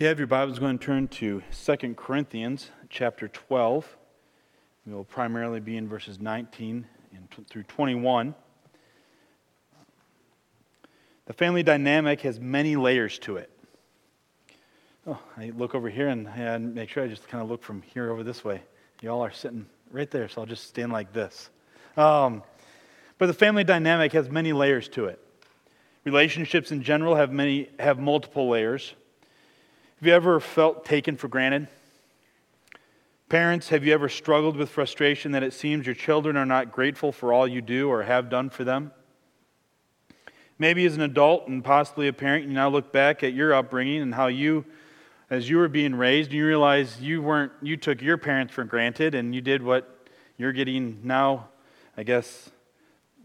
If you have your Bibles, go ahead and turn to 2 Corinthians chapter 12. We will primarily be in verses 19 through 21. The family dynamic has many layers to it. Oh, I look over here and make sure I just kind of look from here over this way. Y'all are sitting right there, so I'll just stand like this. But the family dynamic has many layers to it. Relationships in general have multiple layers. Have you ever felt taken for granted? Parents, have you ever struggled with frustration that it seems your children are not grateful for all you do or have done for them? Maybe as an adult and possibly a parent, you now look back at your upbringing and how you, as you were being raised, you realize you took your parents for granted and you did what you're getting now. I guess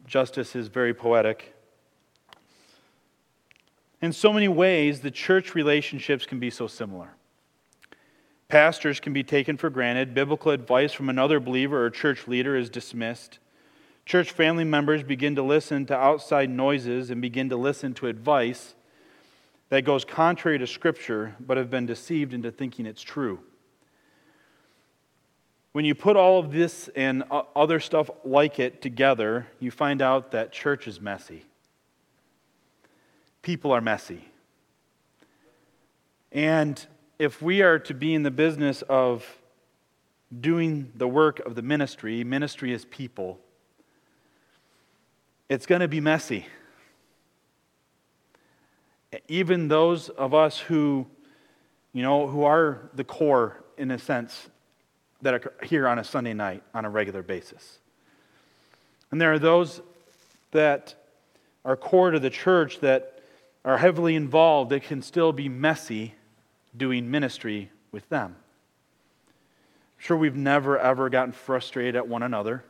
justice is very poetic. In so many ways, the church relationships can be so similar. Pastors can be taken for granted. Biblical advice from another believer or church leader is dismissed. Church family members begin to listen to outside noises and begin to listen to advice that goes contrary to Scripture, but have been deceived into thinking it's true. When you put all of this and other stuff like it together, you find out that church is messy. People are messy. And if we are to be in the business of doing the work of the ministry is people, it's going to be messy. Even those of us who are the core, in a sense, that are here on a Sunday night on a regular basis. And there are those that are core to the church that are heavily involved, it can still be messy doing ministry with them. I'm sure we've never, ever gotten frustrated at one another.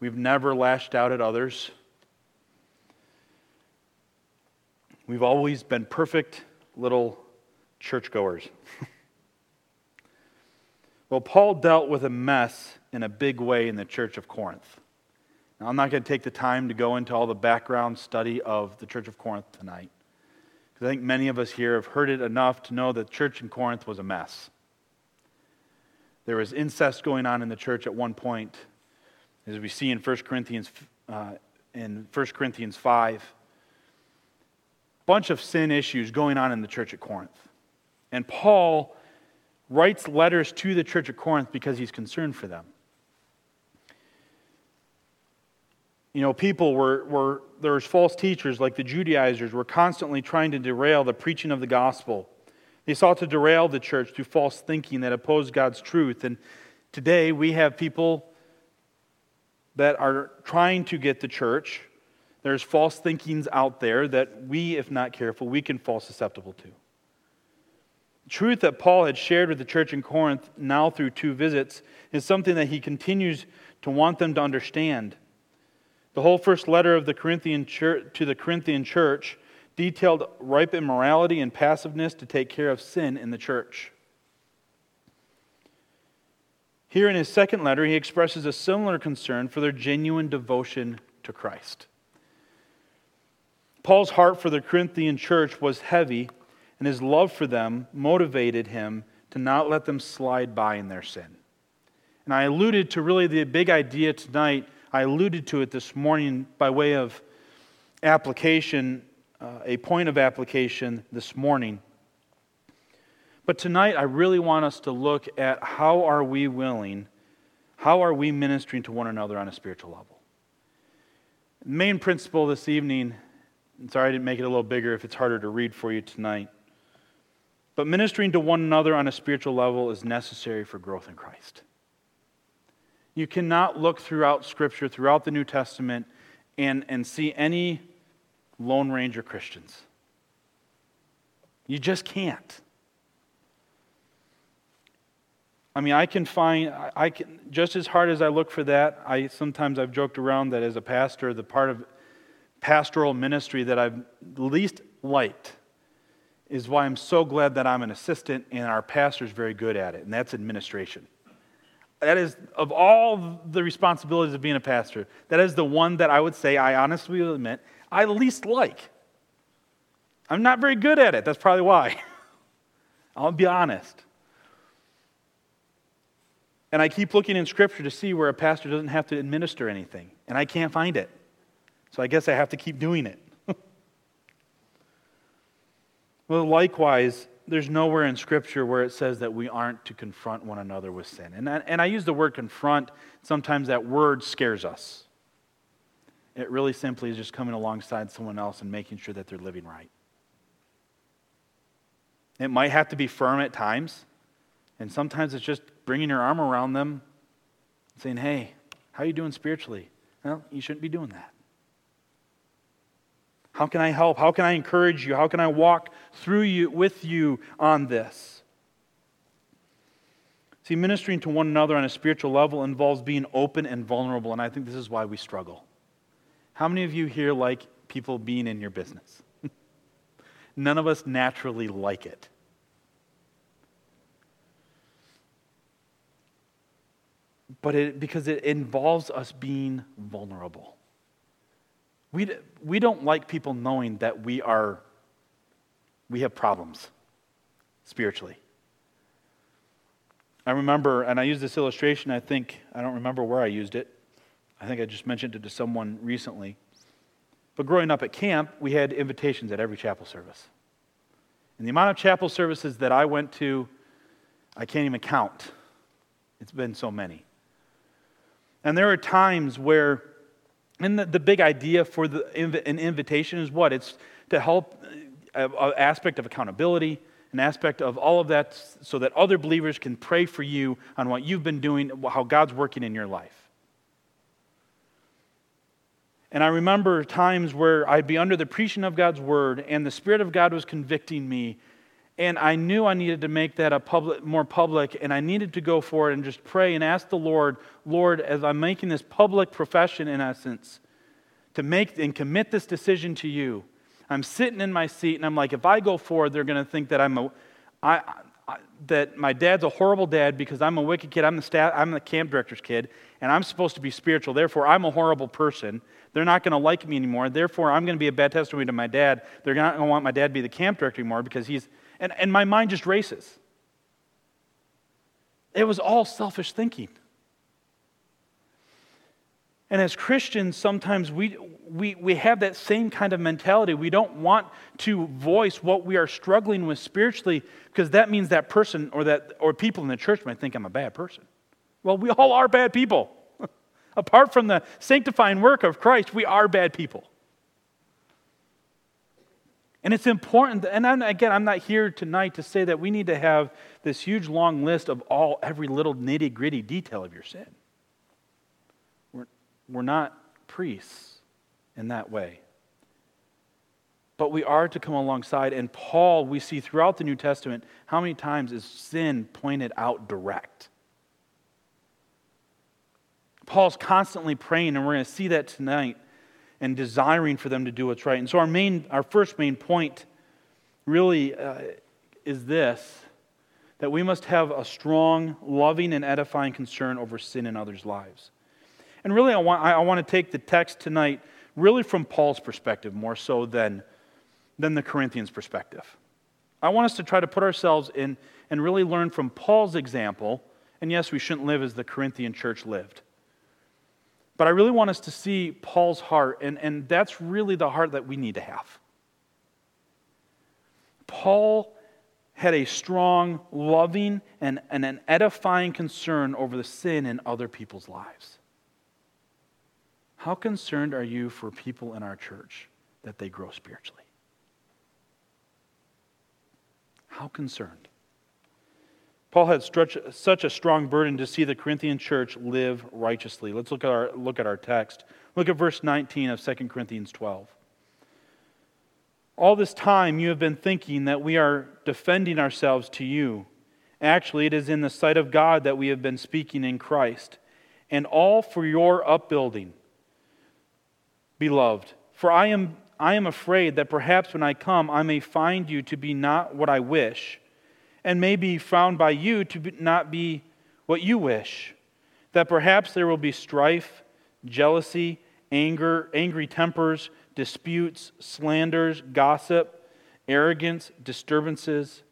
We've never lashed out at others. We've always been perfect little churchgoers. Well, Paul dealt with a mess in a big way in the church of Corinth. Now, I'm not going to take the time to go into all the background study of the Church of Corinth tonight, because I think many of us here have heard it enough to know that the church in Corinth was a mess. There was incest going on in the church at one point, as we see in 1 Corinthians 5. A bunch of sin issues going on in the church at Corinth. And Paul writes letters to the church at Corinth because he's concerned for them. You know, people were there's false teachers like the Judaizers were constantly trying to derail the preaching of the gospel. They sought to derail the church through false thinking that opposed God's truth. And today we have people that are trying to get the church. There's false thinkings out there that we, if not careful, we can fall susceptible to. The truth that Paul had shared with the church in Corinth now through two visits is something that he continues to want them to understand. The whole first letter of the Corinthian church, to the Corinthian church detailed ripe immorality and passiveness to take care of sin in the church. Here in his second letter, he expresses a similar concern for their genuine devotion to Christ. Paul's heart for the Corinthian church was heavy, and his love for them motivated him to not let them slide by in their sin. And I alluded to really the big idea tonight. I alluded to it this morning by way of application, a point of application this morning. But tonight I really want us to look at how are we ministering to one another on a spiritual level. The main principle this evening, I'm sorry I didn't make it a little bigger if it's harder to read for you tonight, but ministering to one another on a spiritual level is necessary for growth in Christ. You cannot look throughout Scripture, throughout the New Testament, and see any Lone Ranger Christians. You just can't. I mean, I can just as hard as I look for that, I've joked around that as a pastor, the part of pastoral ministry that I've least liked is why I'm so glad that I'm an assistant and our pastor's very good at it, and that's administration. That is, of all the responsibilities of being a pastor, that is the one that I would say, I honestly will admit, I least like. I'm not very good at it. That's probably why. I'll be honest. And I keep looking in Scripture to see where a pastor doesn't have to administer anything, and I can't find it. So I guess I have to keep doing it. Well, likewise, there's nowhere in Scripture where it says that we aren't to confront one another with sin. And I use the word confront. Sometimes that word scares us. It really simply is just coming alongside someone else and making sure that they're living right. It might have to be firm at times. And sometimes it's just bringing your arm around them and saying, hey, how are you doing spiritually? Well, you shouldn't be doing that. How can I help? How can I encourage you? How can I walk through you with you on this? See, ministering to one another on a spiritual level involves being open and vulnerable, and I think this is why we struggle. How many of you here like people being in your business? None of us naturally like it. Because it involves us being vulnerable. We don't like people knowing that we have problems spiritually. I remember, and I used this illustration, I don't remember where I used it. I think I just mentioned it to someone recently. But growing up at camp, we had invitations at every chapel service. And the amount of chapel services that I went to, I can't even count. It's been so many. And there are times where the big idea for an invitation is what? It's to help an aspect of accountability, an aspect of all of that so that other believers can pray for you on what you've been doing, how God's working in your life. And I remember times where I'd be under the preaching of God's Word and the Spirit of God was convicting me, and I knew I needed to make that more public, and I needed to go for it and just pray and ask the Lord, as I'm making this public profession, in essence, to make and commit this decision to you, I'm sitting in my seat, and I'm like, if I go forward, they're going to think that that my dad's a horrible dad because I'm a wicked kid. I'm the camp director's kid, and I'm supposed to be spiritual. Therefore, I'm a horrible person. They're not going to like me anymore. Therefore, I'm going to be a bad testimony to my dad. They're not going to want my dad to be the camp director anymore because he's... And my mind just races. It was all selfish thinking. And as Christians, sometimes we have that same kind of mentality. We don't want to voice what we are struggling with spiritually because that means that person or people in the church might think I'm a bad person. Well, we all are bad people. Apart from the sanctifying work of Christ, we are bad people. And it's important, I'm not here tonight to say that we need to have this huge long list of every little nitty-gritty detail of your sin. We're not priests in that way. But we are to come alongside, and Paul, we see throughout the New Testament, how many times is sin pointed out direct? Paul's constantly praying, and we're going to see that tonight, and desiring for them to do what's right. And so our first main point really is this, that we must have a strong, loving, and edifying concern over sin in others' lives. And really, I want to take the text tonight really from Paul's perspective more so than the Corinthians' perspective. I want us to try to put ourselves in and really learn from Paul's example, and yes, we shouldn't live as the Corinthian church lived. But I really want us to see Paul's heart, and that's really the heart that we need to have. Paul had a strong, loving, and an edifying concern over the sin in other people's lives. How concerned are you for people in our church that they grow spiritually? How concerned? Paul had such a strong burden to see the Corinthian church live righteously. Let's look at our text. Look at verse 19 of 2 Corinthians 12. All this time you have been thinking that we are defending ourselves to you. Actually, it is in the sight of God that we have been speaking in Christ, and all for your upbuilding, beloved. For I am afraid that perhaps when I come, I may find you to be not what I wish, and may be found by you to not be what you wish, that perhaps there will be strife, jealousy, anger, angry tempers, disputes, slanders, gossip, arrogance, disturbances,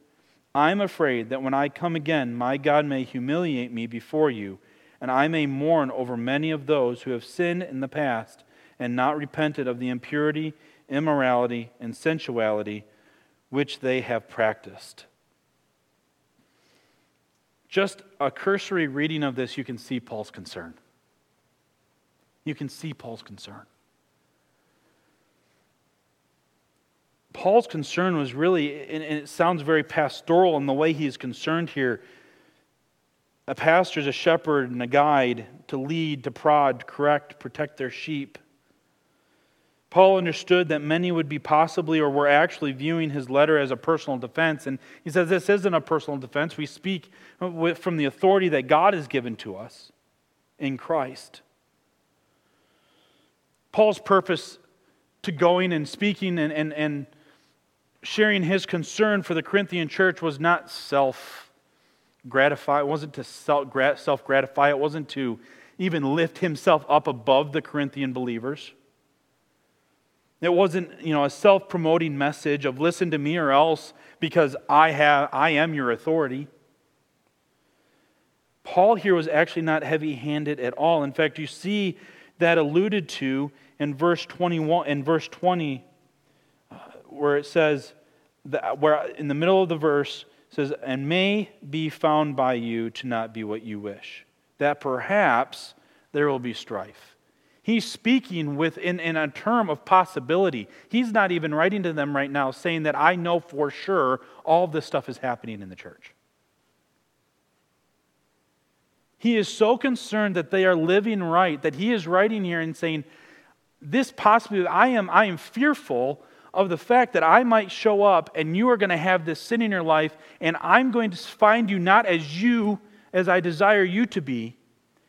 I'm afraid that when I come again, my God may humiliate me before you, and I may mourn over many of those who have sinned in the past and not repented of the impurity, immorality, and sensuality which they have practiced." Just a cursory reading of this, you can see Paul's concern. You can see Paul's concern. Paul's concern was really, and it sounds very pastoral in the way he is concerned here. A pastor is a shepherd and a guide to lead, to prod, correct, protect their sheep. Paul understood that many would be possibly or were actually viewing his letter as a personal defense. And he says this isn't a personal defense. We speak from the authority that God has given to us in Christ. Paul's purpose to going and speaking and sharing his concern for the Corinthian church was not self-gratify. It wasn't to self-gratify. It wasn't to even lift himself up above the Corinthian believers. It wasn't, a self-promoting message of listen to me or else because I am your authority. Paul here was actually not heavy-handed at all. In fact, you see that alluded to in verse 20, where it says, where in the middle of the verse it says, "and may be found by you to not be what you wish, that perhaps there will be strife." He's speaking in a term of possibility. He's not even writing to them right now saying that I know for sure all of this stuff is happening in the church. He is so concerned that they are living right that he is writing here and saying, this possibly, I am fearful of the fact that I might show up and you are going to have this sin in your life and I'm going to find you not as you as I desire you to be,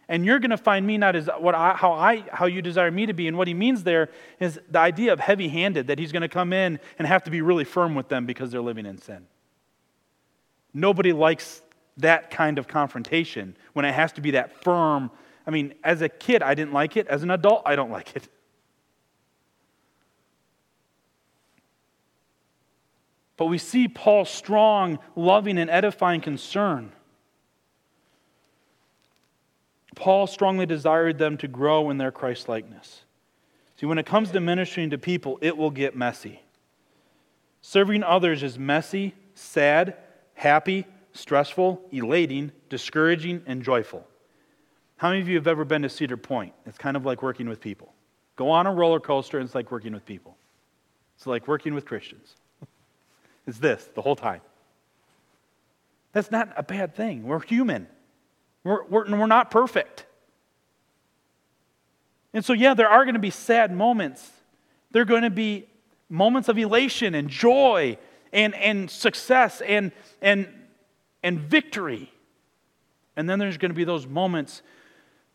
and you're going to find me not as how you desire me to be. And what he means there is the idea of heavy-handed, that he's going to come in and have to be really firm with them because they're living in sin. Nobody likes that kind of confrontation when it has to be that firm. I mean, as a kid, I didn't like it. As an adult, I don't like it. But we see Paul's strong, loving, and edifying concern. Paul strongly desired them to grow in their Christ-likeness. See, when it comes to ministering to people, it will get messy. Serving others is messy, sad, happy, stressful, elating, discouraging, and joyful. How many of you have ever been to Cedar Point? It's kind of like working with people. Go on a roller coaster, and it's like working with people. It's like working with Christians. It's this the whole time. That's not a bad thing. We're human. We're not perfect. And so, there are going to be sad moments. There are going to be moments of elation and joy and success and victory. And then there's going to be those moments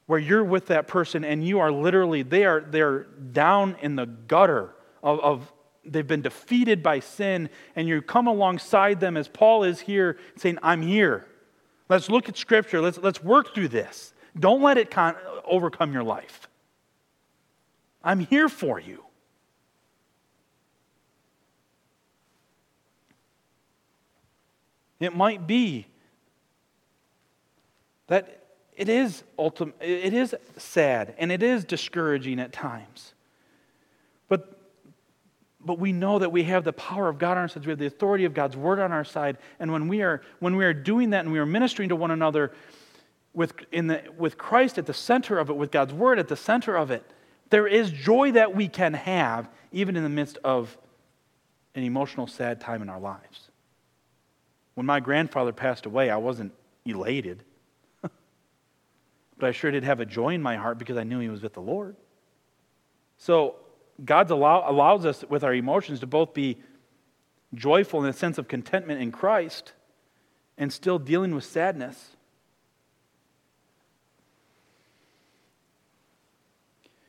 where you're with that person and you are literally, they're down in the gutter of they've been defeated by sin, and you come alongside them as Paul is here saying, I'm here. Let's look at Scripture. Let's work through this. Don't let it overcome your life. I'm here for you. It might be that it is sad and it is discouraging at times. But we know that we have the power of God on our side. We have the authority of God's Word on our side. And when we are doing that and we are ministering to one another with Christ at the center of it, with God's Word at the center of it, there is joy that we can have even in the midst of an emotional, sad time in our lives. When my grandfather passed away, I wasn't elated. But I sure did have a joy in my heart because I knew he was with the Lord. So God allows us with our emotions to both be joyful in a sense of contentment in Christ and still dealing with sadness.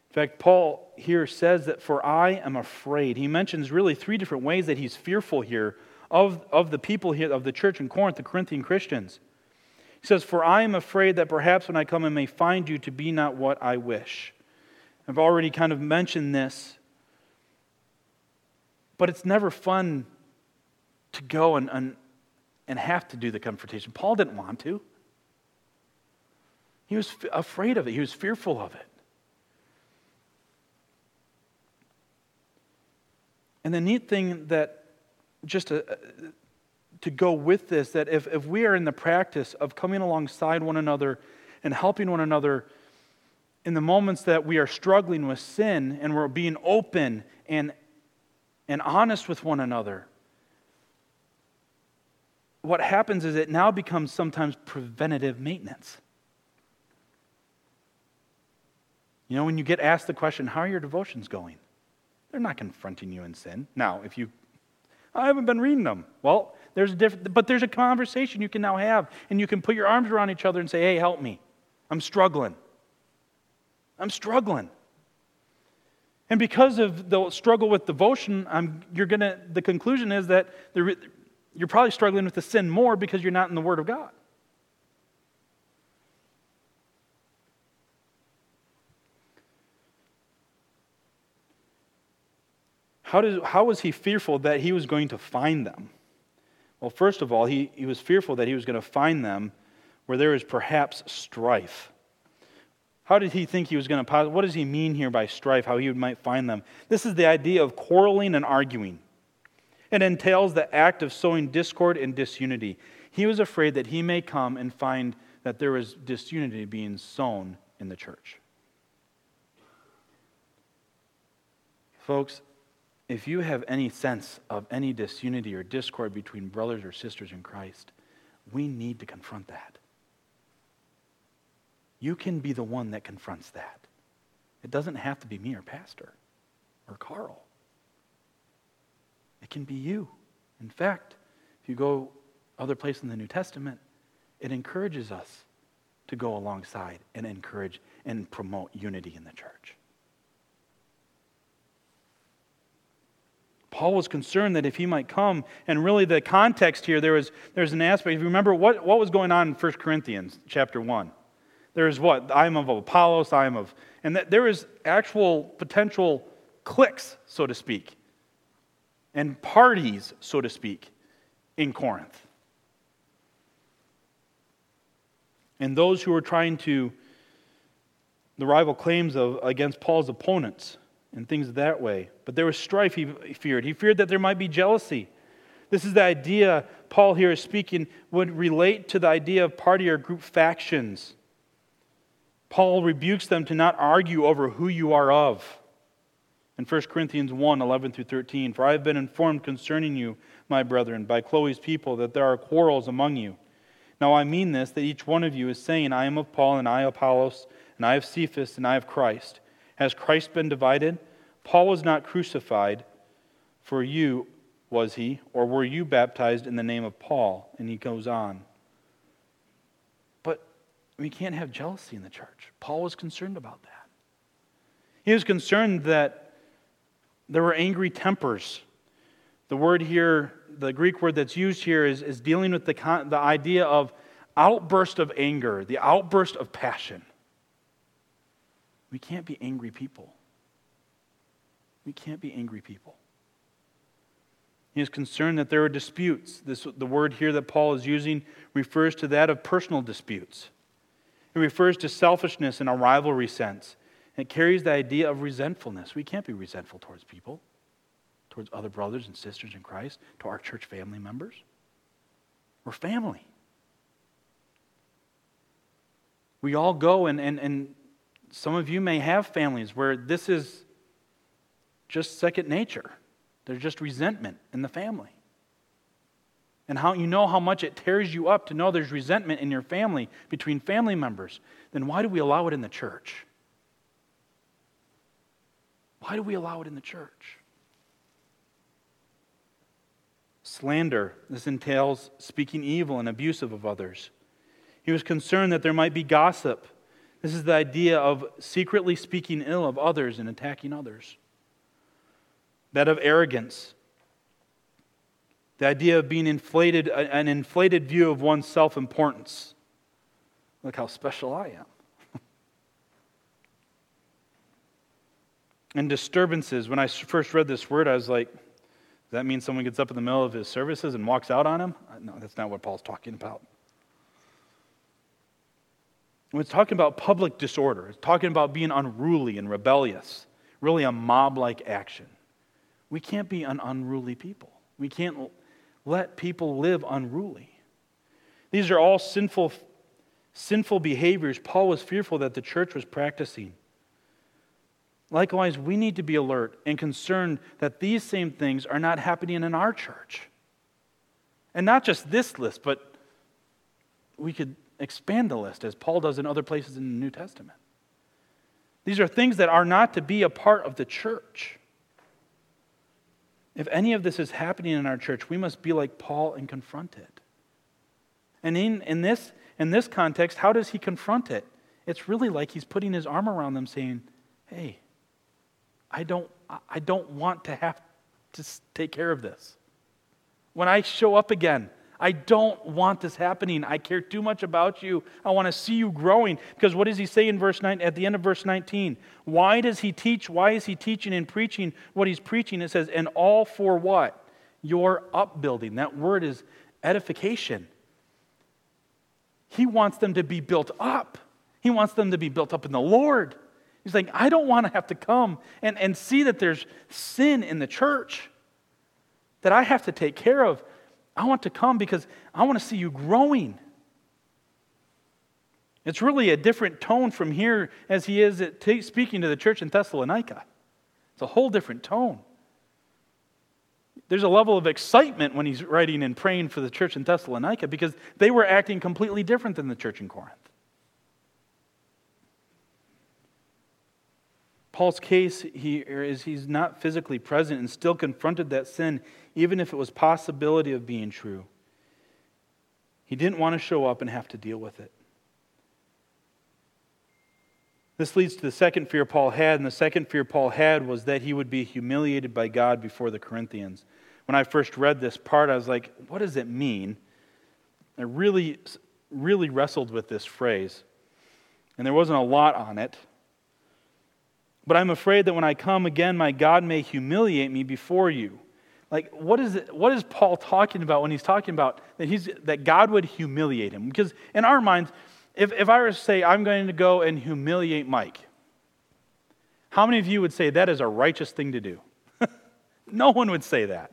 In fact, Paul here says that for I am afraid. He mentions really three different ways that he's fearful here of the people here, of the church in Corinth, the Corinthian Christians. He says, for I am afraid that perhaps when I come I may find you to be not what I wish. I've already kind of mentioned this, but it's never fun to go and, and, and have to do the confrontation. Paul didn't want to. He was afraid of it. He was fearful of it. And the neat thing that just to go with this, that if we are in the practice of coming alongside one another and helping one another in the moments that we are struggling with sin and we're being open and honest with one another, what happens is it now becomes sometimes preventative maintenance. You know, when you get asked the question, how are your devotions going? They're not confronting you in sin. Now, if you, I haven't been reading them. Well, there's a different, but there's a conversation you can now have, and you can put your arms around each other and say, hey, help me. I'm struggling. And because of the struggle with devotion, the conclusion is that you're probably struggling with the sin more because you're not in the Word of God. How was he fearful that he was going to find them? Well, first of all, he was fearful that he was going to find them where there is perhaps strife. How did he think he was going to? What does he mean here by strife, how he might find them? This is the idea of quarreling and arguing. It entails the act of sowing discord and disunity. He was afraid that he may come and find that there was disunity being sown in the church. Folks, if you have any sense of any disunity or discord between brothers or sisters in Christ, we need to confront that. You can be the one that confronts that. It doesn't have to be me or Pastor or Carl. It can be you. In fact, if you go other place in the New Testament, it encourages us to go alongside and encourage and promote unity in the church. Paul was concerned that if he might come, and really the context here, there's an aspect. If you remember what was going on in 1 Corinthians chapter 1, there's what? I am of Apollos, I am of... And there is actual potential cliques, so to speak, and parties, so to speak, in Corinth. And those who were trying to... the rival claims against Paul's opponents... and things that way. But there was strife he feared. He feared that there might be jealousy. This is the idea Paul here is speaking would relate to the idea of party or group factions. Paul rebukes them to not argue over who you are of. In 1 Corinthians 1, 11 through 13, for I have been informed concerning you, my brethren, by Chloe's people, that there are quarrels among you. Now I mean this, that each one of you is saying, I am of Paul, and I of Apollos, and I of Cephas, and I of Christ. Has Christ been divided? Paul was not crucified for you, was he? Or were you baptized in the name of Paul? And he goes on. But we can't have jealousy in the church. Paul was concerned about that. He was concerned that there were angry tempers. The word here, the Greek word that's used here is dealing with the idea of outburst of anger, the outburst of passion. We can't be angry people. We can't be angry people. He is concerned that there are disputes. The word here that Paul is using refers to that of personal disputes. It refers to selfishness in a rivalry sense. It carries the idea of resentfulness. We can't be resentful towards people, towards other brothers and sisters in Christ, to our church family members. We're family. We all go and some of you may have families where this is just second nature. There's just resentment in the family. And how you know how much it tears you up to know there's resentment in your family, between family members. Then why do we allow it in the church? Why do we allow it in the church? Slander. This entails speaking evil and abusive of others. He was concerned that there might be gossip. This is the idea of secretly speaking ill of others and attacking others. That of arrogance. The idea of being inflated, an inflated view of one's self-importance. Look how special I am. And disturbances. When I first read this word, I was like, Does that mean someone gets up in the middle of his services and walks out on him? No, that's not what Paul's talking about. When it's talking about public disorder, it's talking about being unruly and rebellious, really a mob-like action. We can't be an unruly people. We can't let people live unruly. These are all sinful behaviors Paul was fearful that the church was practicing. Likewise, we need to be alert and concerned that these same things are not happening in our church. And not just this list, but we could expand the list as Paul does in other places in the New Testament. These are things that are not to be a part of the church. If any of this is happening in our church, we must be like Paul and confront it. And in this context, how does he confront it? It's really like he's putting his arm around them saying, hey, I don't want to have to take care of this. When I show up again, I don't want this happening. I care too much about you. I want to see you growing. Because what does he say in verse 9 at the end of verse 19? Why does he teach? Why is he teaching and preaching what he's preaching? It says, and all for what? Your upbuilding. That word is edification. He wants them to be built up. He wants them to be built up in the Lord. He's like, I don't want to have to come and see that there's sin in the church that I have to take care of. I want to come because I want to see you growing. It's really a different tone from here as he is speaking to the church in Thessalonica. It's a whole different tone. There's a level of excitement when he's writing and praying for the church in Thessalonica because they were acting completely different than the church in Corinth. Paul's case here is he's not physically present and still confronted that sin, even if it was possibility of being true. He didn't want to show up and have to deal with it. This leads to the second fear Paul had, and the second fear Paul had was that he would be humiliated by God before the Corinthians. When I first read this part, I was like, what does it mean? I really, really wrestled with this phrase, and there wasn't a lot on it. But I'm afraid that when I come again, my God may humiliate me before you. Like, what is Paul talking about when he's talking about that God would humiliate him? Because in our minds, if I were to say, I'm going to go and humiliate Mike, how many of you would say that is a righteous thing to do? No one would say that.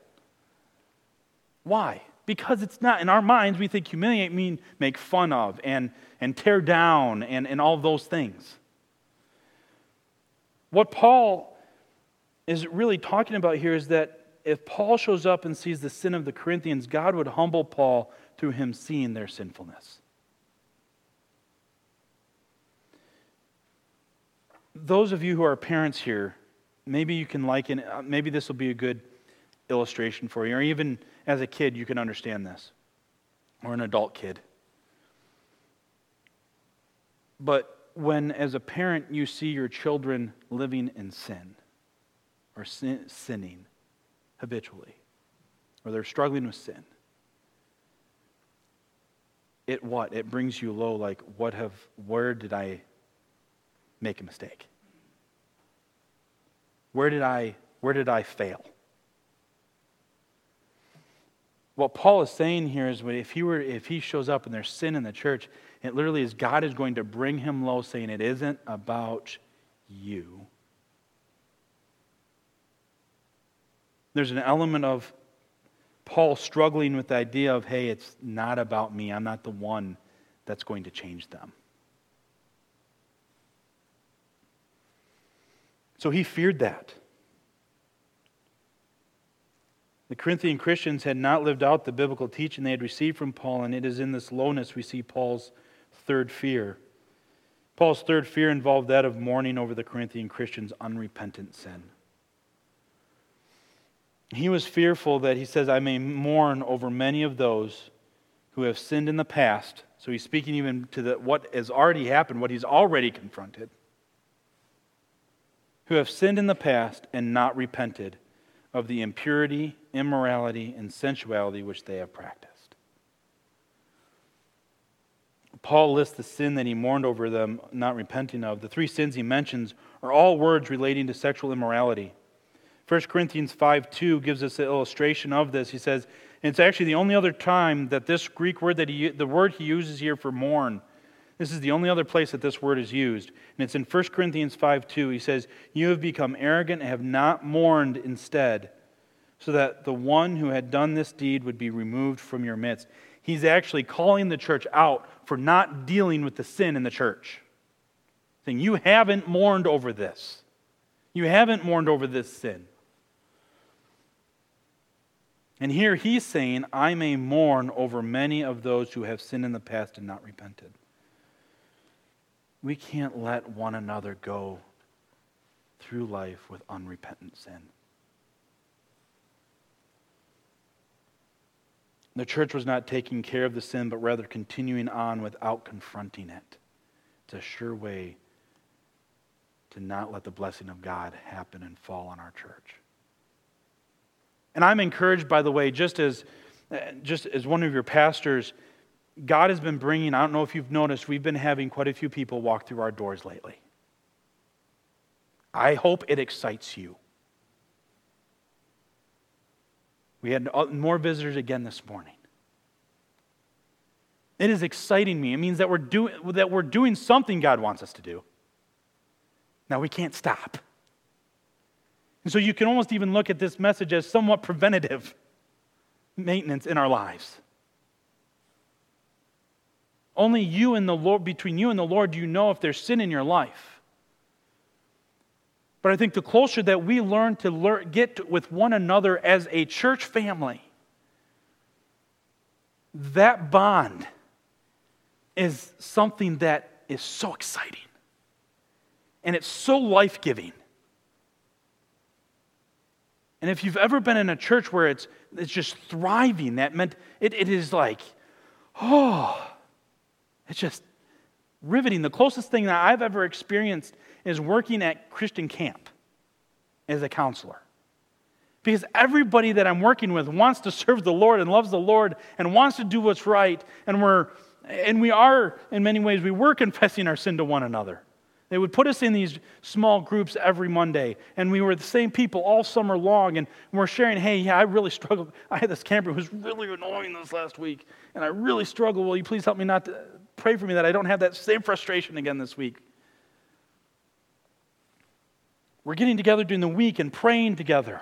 Why? Because it's not. In our minds, we think humiliate means make fun of and tear down and all those things. What Paul is really talking about here is that if Paul shows up and sees the sin of the Corinthians, God would humble Paul through him seeing their sinfulness. Those of you who are parents here, maybe you can liken, maybe this will be a good illustration for you, or even as a kid you can understand this, or an adult kid. But when, as a parent, you see your children living in sin or sinning habitually, or they're struggling with sin, it brings you low, like, where did I make a mistake? Where did I fail? What Paul is saying here is if he shows up and there's sin in the church, it literally is God is going to bring him low, saying it isn't about you. There's an element of Paul struggling with the idea of, hey, it's not about me. I'm not the one that's going to change them. So he feared that. The Corinthian Christians had not lived out the biblical teaching they had received from Paul, and it is in this lowness we see Paul's third fear. Paul's third fear involved that of mourning over the Corinthian Christians' unrepentant sin. He was fearful that, he says, I may mourn over many of those who have sinned in the past. So he's speaking even to what has already happened, what he's already confronted. Who have sinned in the past and not repented of the impurity, immorality, and sensuality which they have practiced. Paul lists the sin that he mourned over them, not repenting of. The three sins he mentions are all words relating to sexual immorality. 1 Corinthians 5:2 gives us the illustration of this. He says, and it's actually the only other time that this Greek word that the word he uses here for mourn, this is the only other place that this word is used. And it's in 1 Corinthians 5:2. He says, you have become arrogant and have not mourned instead, so that the one who had done this deed would be removed from your midst. He's actually calling the church out for not dealing with the sin in the church. Saying, you haven't mourned over this. You haven't mourned over this sin. And here he's saying, I may mourn over many of those who have sinned in the past and not repented. We can't let one another go through life with unrepentant sin. The church was not taking care of the sin, but rather continuing on without confronting it. It's a sure way to not let the blessing of God happen and fall on our church. And I'm encouraged, by the way, just as one of your pastors, God has been bringing, I don't know if you've noticed, we've been having quite a few people walk through our doors lately. I hope it excites you. We had more visitors again this morning. It is exciting me. It means that we're doing something God wants us to do. Now, we can't stop. And so you can almost even look at this message as somewhat preventative maintenance in our lives. Only you and the Lord, between you and the Lord, do you know if there's sin in your life. But I think the closer that we learn to get with one another as a church family, that bond is something that is so exciting. And it's so life-giving. And if you've ever been in a church where it's just thriving, that meant it is like, oh, it's just riveting. The closest thing that I've ever experienced is working at Christian camp as a counselor. Because everybody that I'm working with wants to serve the Lord and loves the Lord and wants to do what's right. And we are, in many ways, we were confessing our sin to one another. They would put us in these small groups every Monday, and we were the same people all summer long, and we're sharing, hey, yeah, I really struggled. I had this camper who was really annoying this last week, and I really struggled. Will you please help me not to pray for me that I don't have that same frustration again this week? We're getting together during the week and praying together.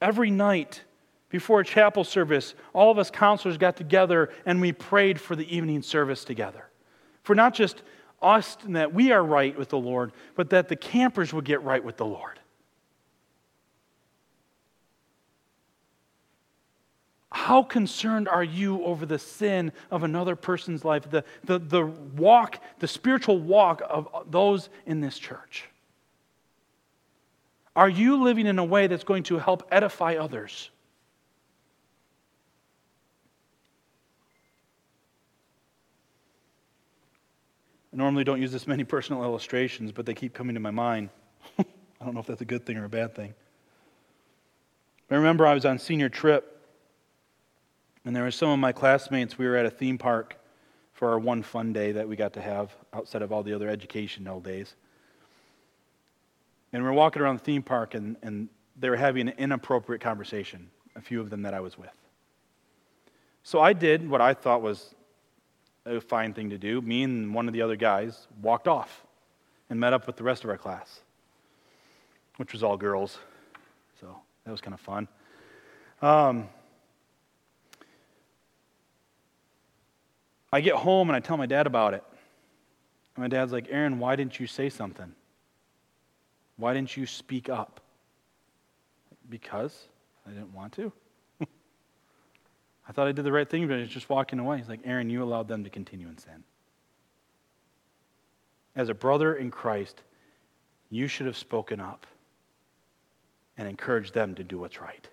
Every night before a chapel service, all of us counselors got together, and we prayed for the evening service together. For not just us and that we are right with the Lord, but that the campers would get right with the Lord. How concerned are you over the sin of another person's life, the walk, the spiritual walk of those in this church? Are you living in a way that's going to help edify others? I normally don't use this many personal illustrations, but they keep coming to my mind. I don't know if that's a good thing or a bad thing. I remember I was on senior trip, and there were some of my classmates. We were at a theme park for our one fun day that we got to have outside of all the other educational days. And we were walking around the theme park, and they were having an inappropriate conversation, a few of them that I was with. So I did what I thought was a fine thing to do. Me and one of the other guys walked off and met up with the rest of our class, which was all girls. So that was kind of fun. I get home and I tell my dad about it. And my dad's like, Aaron, why didn't you say something? Why didn't you speak up? Because I didn't want to. I thought I did the right thing, but I was just walking away. He's like, Aaron, you allowed them to continue in sin. As a brother in Christ, you should have spoken up and encouraged them to do what's right.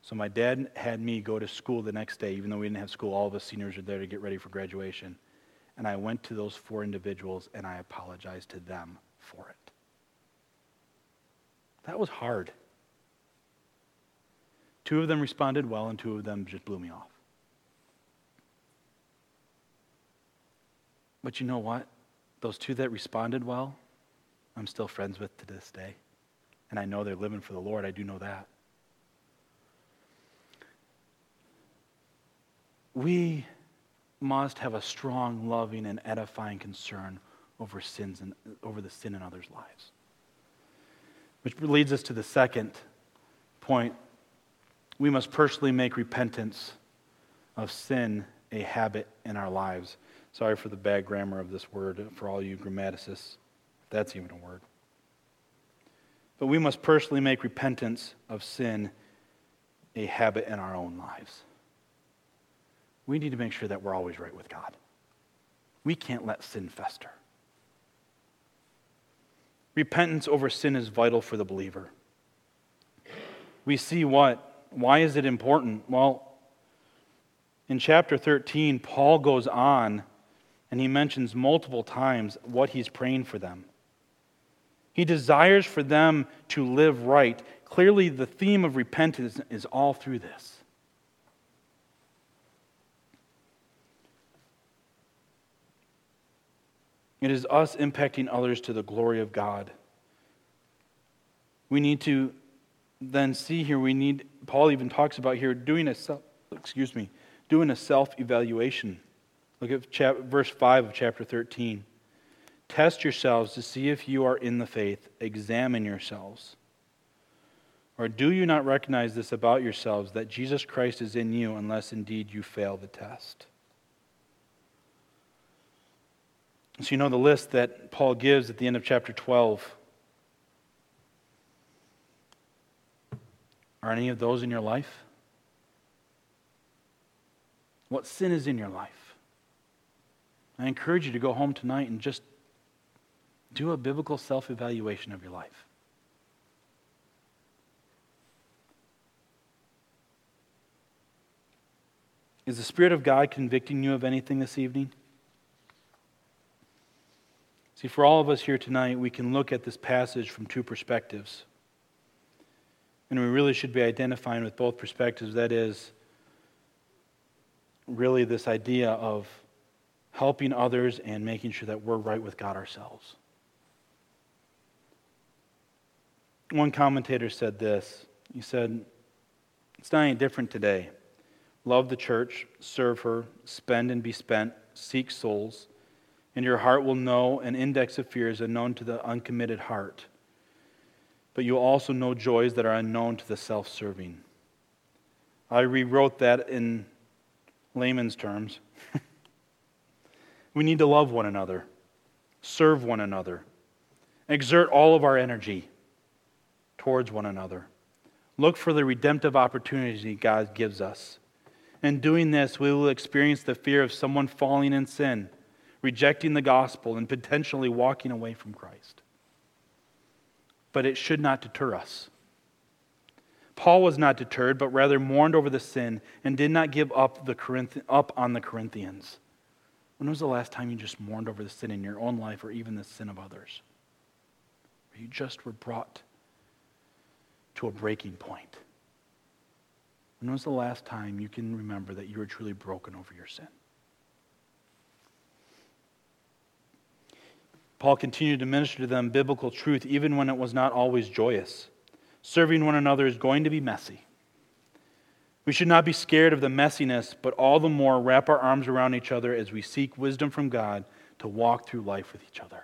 So my dad had me go to school the next day, even though we didn't have school. All of us seniors were there to get ready for graduation. And I went to those four individuals, and I apologized to them for it. That was hard. Two of them responded well, and two of them just blew me off. But you know what? Those two that responded well I'm still friends with to this day. And I know they're living for the Lord. I do know that. We must have a strong, loving, and edifying concern over sins and over the sin in others' lives. Which leads us to the second point. We must personally make repentance of sin a habit in our lives. Sorry for the bad grammar of this word for all you grammaticists, if that's even a word. But we must personally make repentance of sin a habit in our own lives. We need to make sure that we're always right with God. We can't let sin fester. Repentance over sin is vital for the believer. We see what? Why is it important? Well, in chapter 13, Paul goes on and he mentions multiple times what he's praying for them. He desires for them to live right. Clearly, the theme of repentance is all through this. It is us impacting others to the glory of God. We need to then see here, Paul even talks about here doing a self-evaluation. Look at verse 5 of chapter 13. Test yourselves to see if you are in the faith. Examine yourselves. Or do you not recognize this about yourselves, that Jesus Christ is in you, unless indeed you fail the test? So you know the list that Paul gives at the end of chapter 12. Are any of those in your life? What sin is in your life? I encourage you to go home tonight and just do a biblical self-evaluation of your life. Is the Spirit of God convicting you of anything this evening? See, for all of us here tonight, we can look at this passage from two perspectives. And we really should be identifying with both perspectives. That is, really this idea of helping others and making sure that we're right with God ourselves. One commentator said this. He said, it's not any different today. Love the church, serve her, spend and be spent, seek souls, and your heart will know an index of fears unknown to the uncommitted heart. But you'll also know joys that are unknown to the self-serving. I rewrote that in layman's terms. We need to love one another, serve one another, exert all of our energy towards one another. Look for the redemptive opportunity God gives us. In doing this, we will experience the fear of someone falling in sin, rejecting the gospel, and potentially walking away from Christ. But it should not deter us. Paul was not deterred, but rather mourned over the sin and did not give up on the Corinthians. When was the last time you just mourned over the sin in your own life or even the sin of others? You just were brought to a breaking point. When was the last time you can remember that you were truly broken over your sin? Paul continued to minister to them biblical truth even when it was not always joyous. Serving one another is going to be messy. We should not be scared of the messiness, but all the more wrap our arms around each other as we seek wisdom from God to walk through life with each other.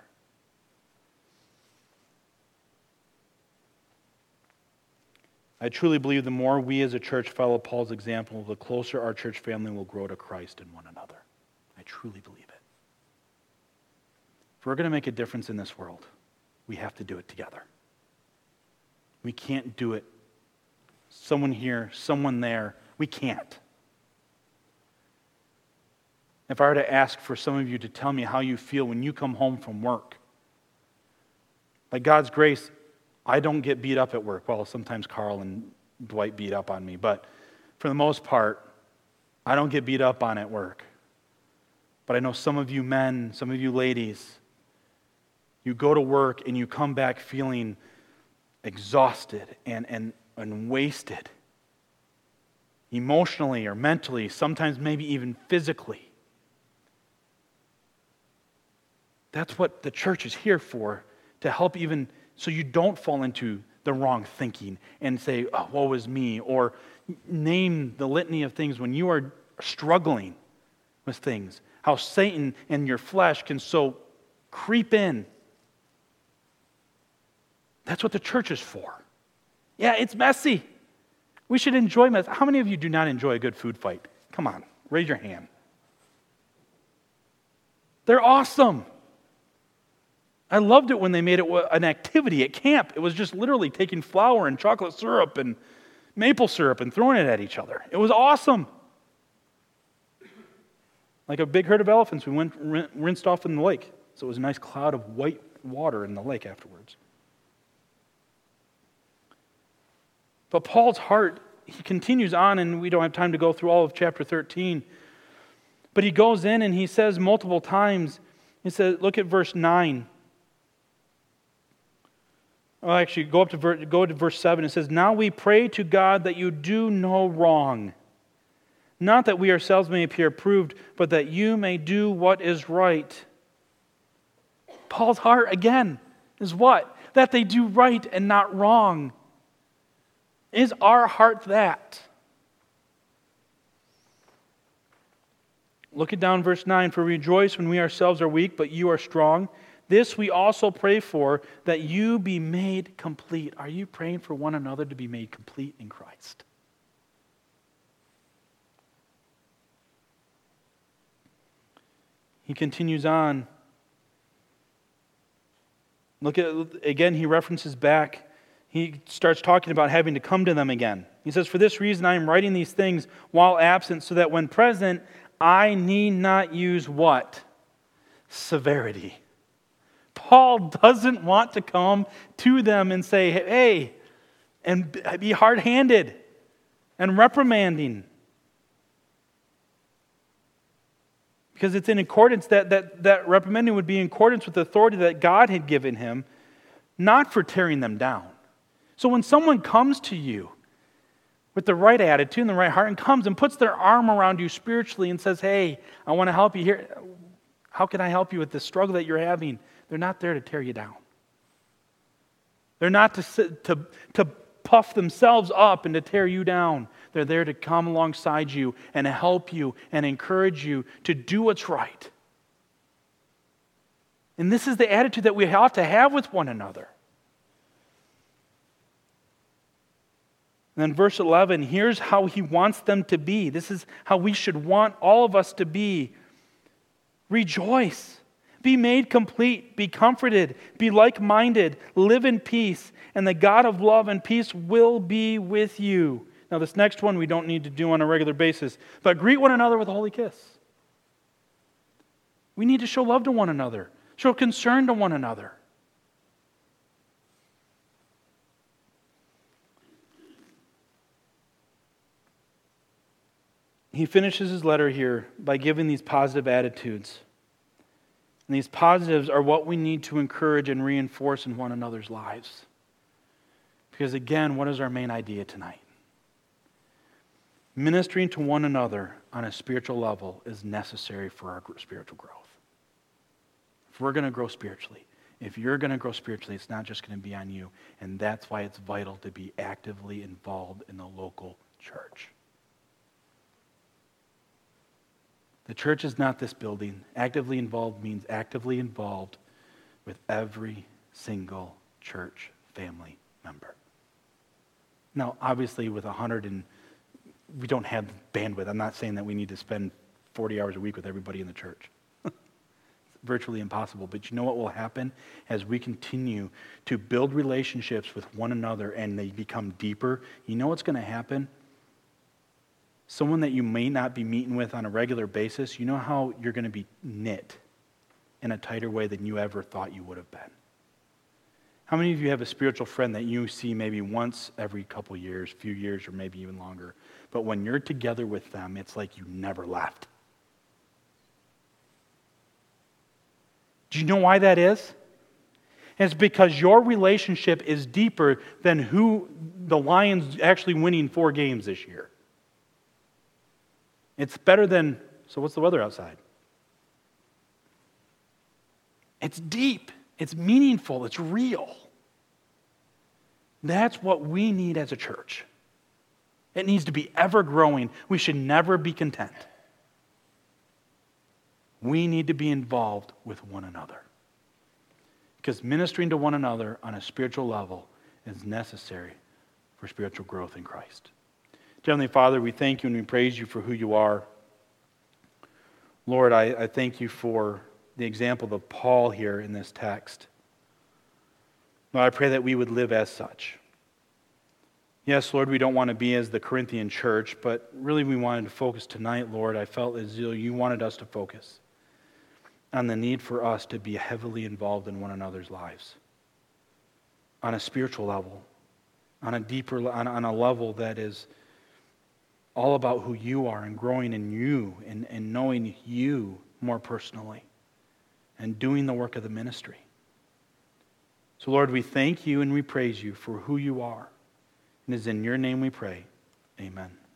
I truly believe the more we as a church follow Paul's example, the closer our church family will grow to Christ and one another. I truly believe it. If we're going to make a difference in this world, we have to do it together. We can't do it someone here, someone there. We can't. If I were to ask for some of you to tell me how you feel when you come home from work, by God's grace, I don't get beat up at work. Well, sometimes Carl and Dwight beat up on me, but for the most part, I don't get beat up on at work. But I know some of you men, some of you ladies, you go to work and you come back feeling exhausted and wasted, emotionally or mentally, sometimes maybe even physically. That's what the church is here for, to help even so you don't fall into the wrong thinking and say, oh, woe is me, or name the litany of things when you are struggling with things, how Satan and your flesh can so creep in. That's what the church is for. Yeah, it's messy. We should enjoy mess. How many of you do not enjoy a good food fight? Come on, raise your hand. They're awesome. I loved it when they made it an activity at camp. It was just literally taking flour and chocolate syrup and maple syrup and throwing it at each other. It was awesome. Like a big herd of elephants, we went rinsed off in the lake. So it was a nice cloud of white water in the lake afterwards. But Paul's heart, he continues on, and we don't have time to go through all of chapter 13. But he goes in and he says multiple times, he says, look at verse 9. Oh, actually, go to verse 7. It says, now we pray to God that you do no wrong. Not that we ourselves may appear approved, but that you may do what is right. Paul's heart, again, is what? That they do right and not wrong. Is our heart that? Look it down, verse 9. For we rejoice when we ourselves are weak, but you are strong. This we also pray for, that you be made complete. Are you praying for one another to be made complete in Christ? He continues on. Look at, again, he references back. He starts talking about having to come to them again. He says, for this reason I am writing these things while absent, so that when present, I need not use what? Severity. Paul doesn't want to come to them and say, hey, and be hard-handed and reprimanding. Because it's in accordance, that reprimanding would be in accordance with the authority that God had given him, not for tearing them down. So when someone comes to you with the right attitude and the right heart and comes and puts their arm around you spiritually and says, hey, I want to help you here. How can I help you with this struggle that you're having? They're not there to tear you down. They're not to puff themselves up and to tear you down. They're there to come alongside you and help you and encourage you to do what's right. And this is the attitude that we ought to have with one another. And then verse 11, here's how he wants them to be. This is how we should want all of us to be. Rejoice. Be made complete, be comforted, be like-minded, live in peace, and the God of love and peace will be with you. Now, this next one we don't need to do on a regular basis, but greet one another with a holy kiss. We need to show love to one another, show concern to one another. He finishes his letter here by giving these positive attitudes. And these positives are what we need to encourage and reinforce in one another's lives. Because again, what is our main idea tonight? Ministering to one another on a spiritual level is necessary for our spiritual growth. If we're going to grow spiritually, if you're going to grow spiritually, it's not just going to be on you. And that's why it's vital to be actively involved in the local church. The church is not this building. Actively involved means actively involved with every single church family member. Now, obviously, with 100 and we don't have bandwidth. I'm not saying that we need to spend 40 hours a week with everybody in the church. It's virtually impossible. But you know what will happen? As we continue to build relationships with one another and they become deeper, you know what's going to happen? Someone that you may not be meeting with on a regular basis, you know how you're going to be knit in a tighter way than you ever thought you would have been. How many of you have a spiritual friend that you see maybe once every couple years, few years, or maybe even longer, but when you're together with them, it's like you never left? Do you know why that is? It's because your relationship is deeper than who the Lions actually winning 4 games this year. It's better than, so what's the weather outside? It's deep. It's meaningful. It's real. That's what we need as a church. It needs to be ever-growing. We should never be content. We need to be involved with one another. Because ministering to one another on a spiritual level is necessary for spiritual growth in Christ. Dear Heavenly Father, we thank you and we praise you for who you are. Lord, I thank you for the example of Paul here in this text. Lord, I pray that we would live as such. Yes, Lord, we don't want to be as the Corinthian church, but really we wanted to focus tonight, Lord. I felt as though you wanted us to focus on the need for us to be heavily involved in one another's lives on a spiritual level, on a deeper, on a level that is all about who you are and growing in you and knowing you more personally and doing the work of the ministry. So, Lord, we thank you and we praise you for who you are. And it's in your name we pray. Amen.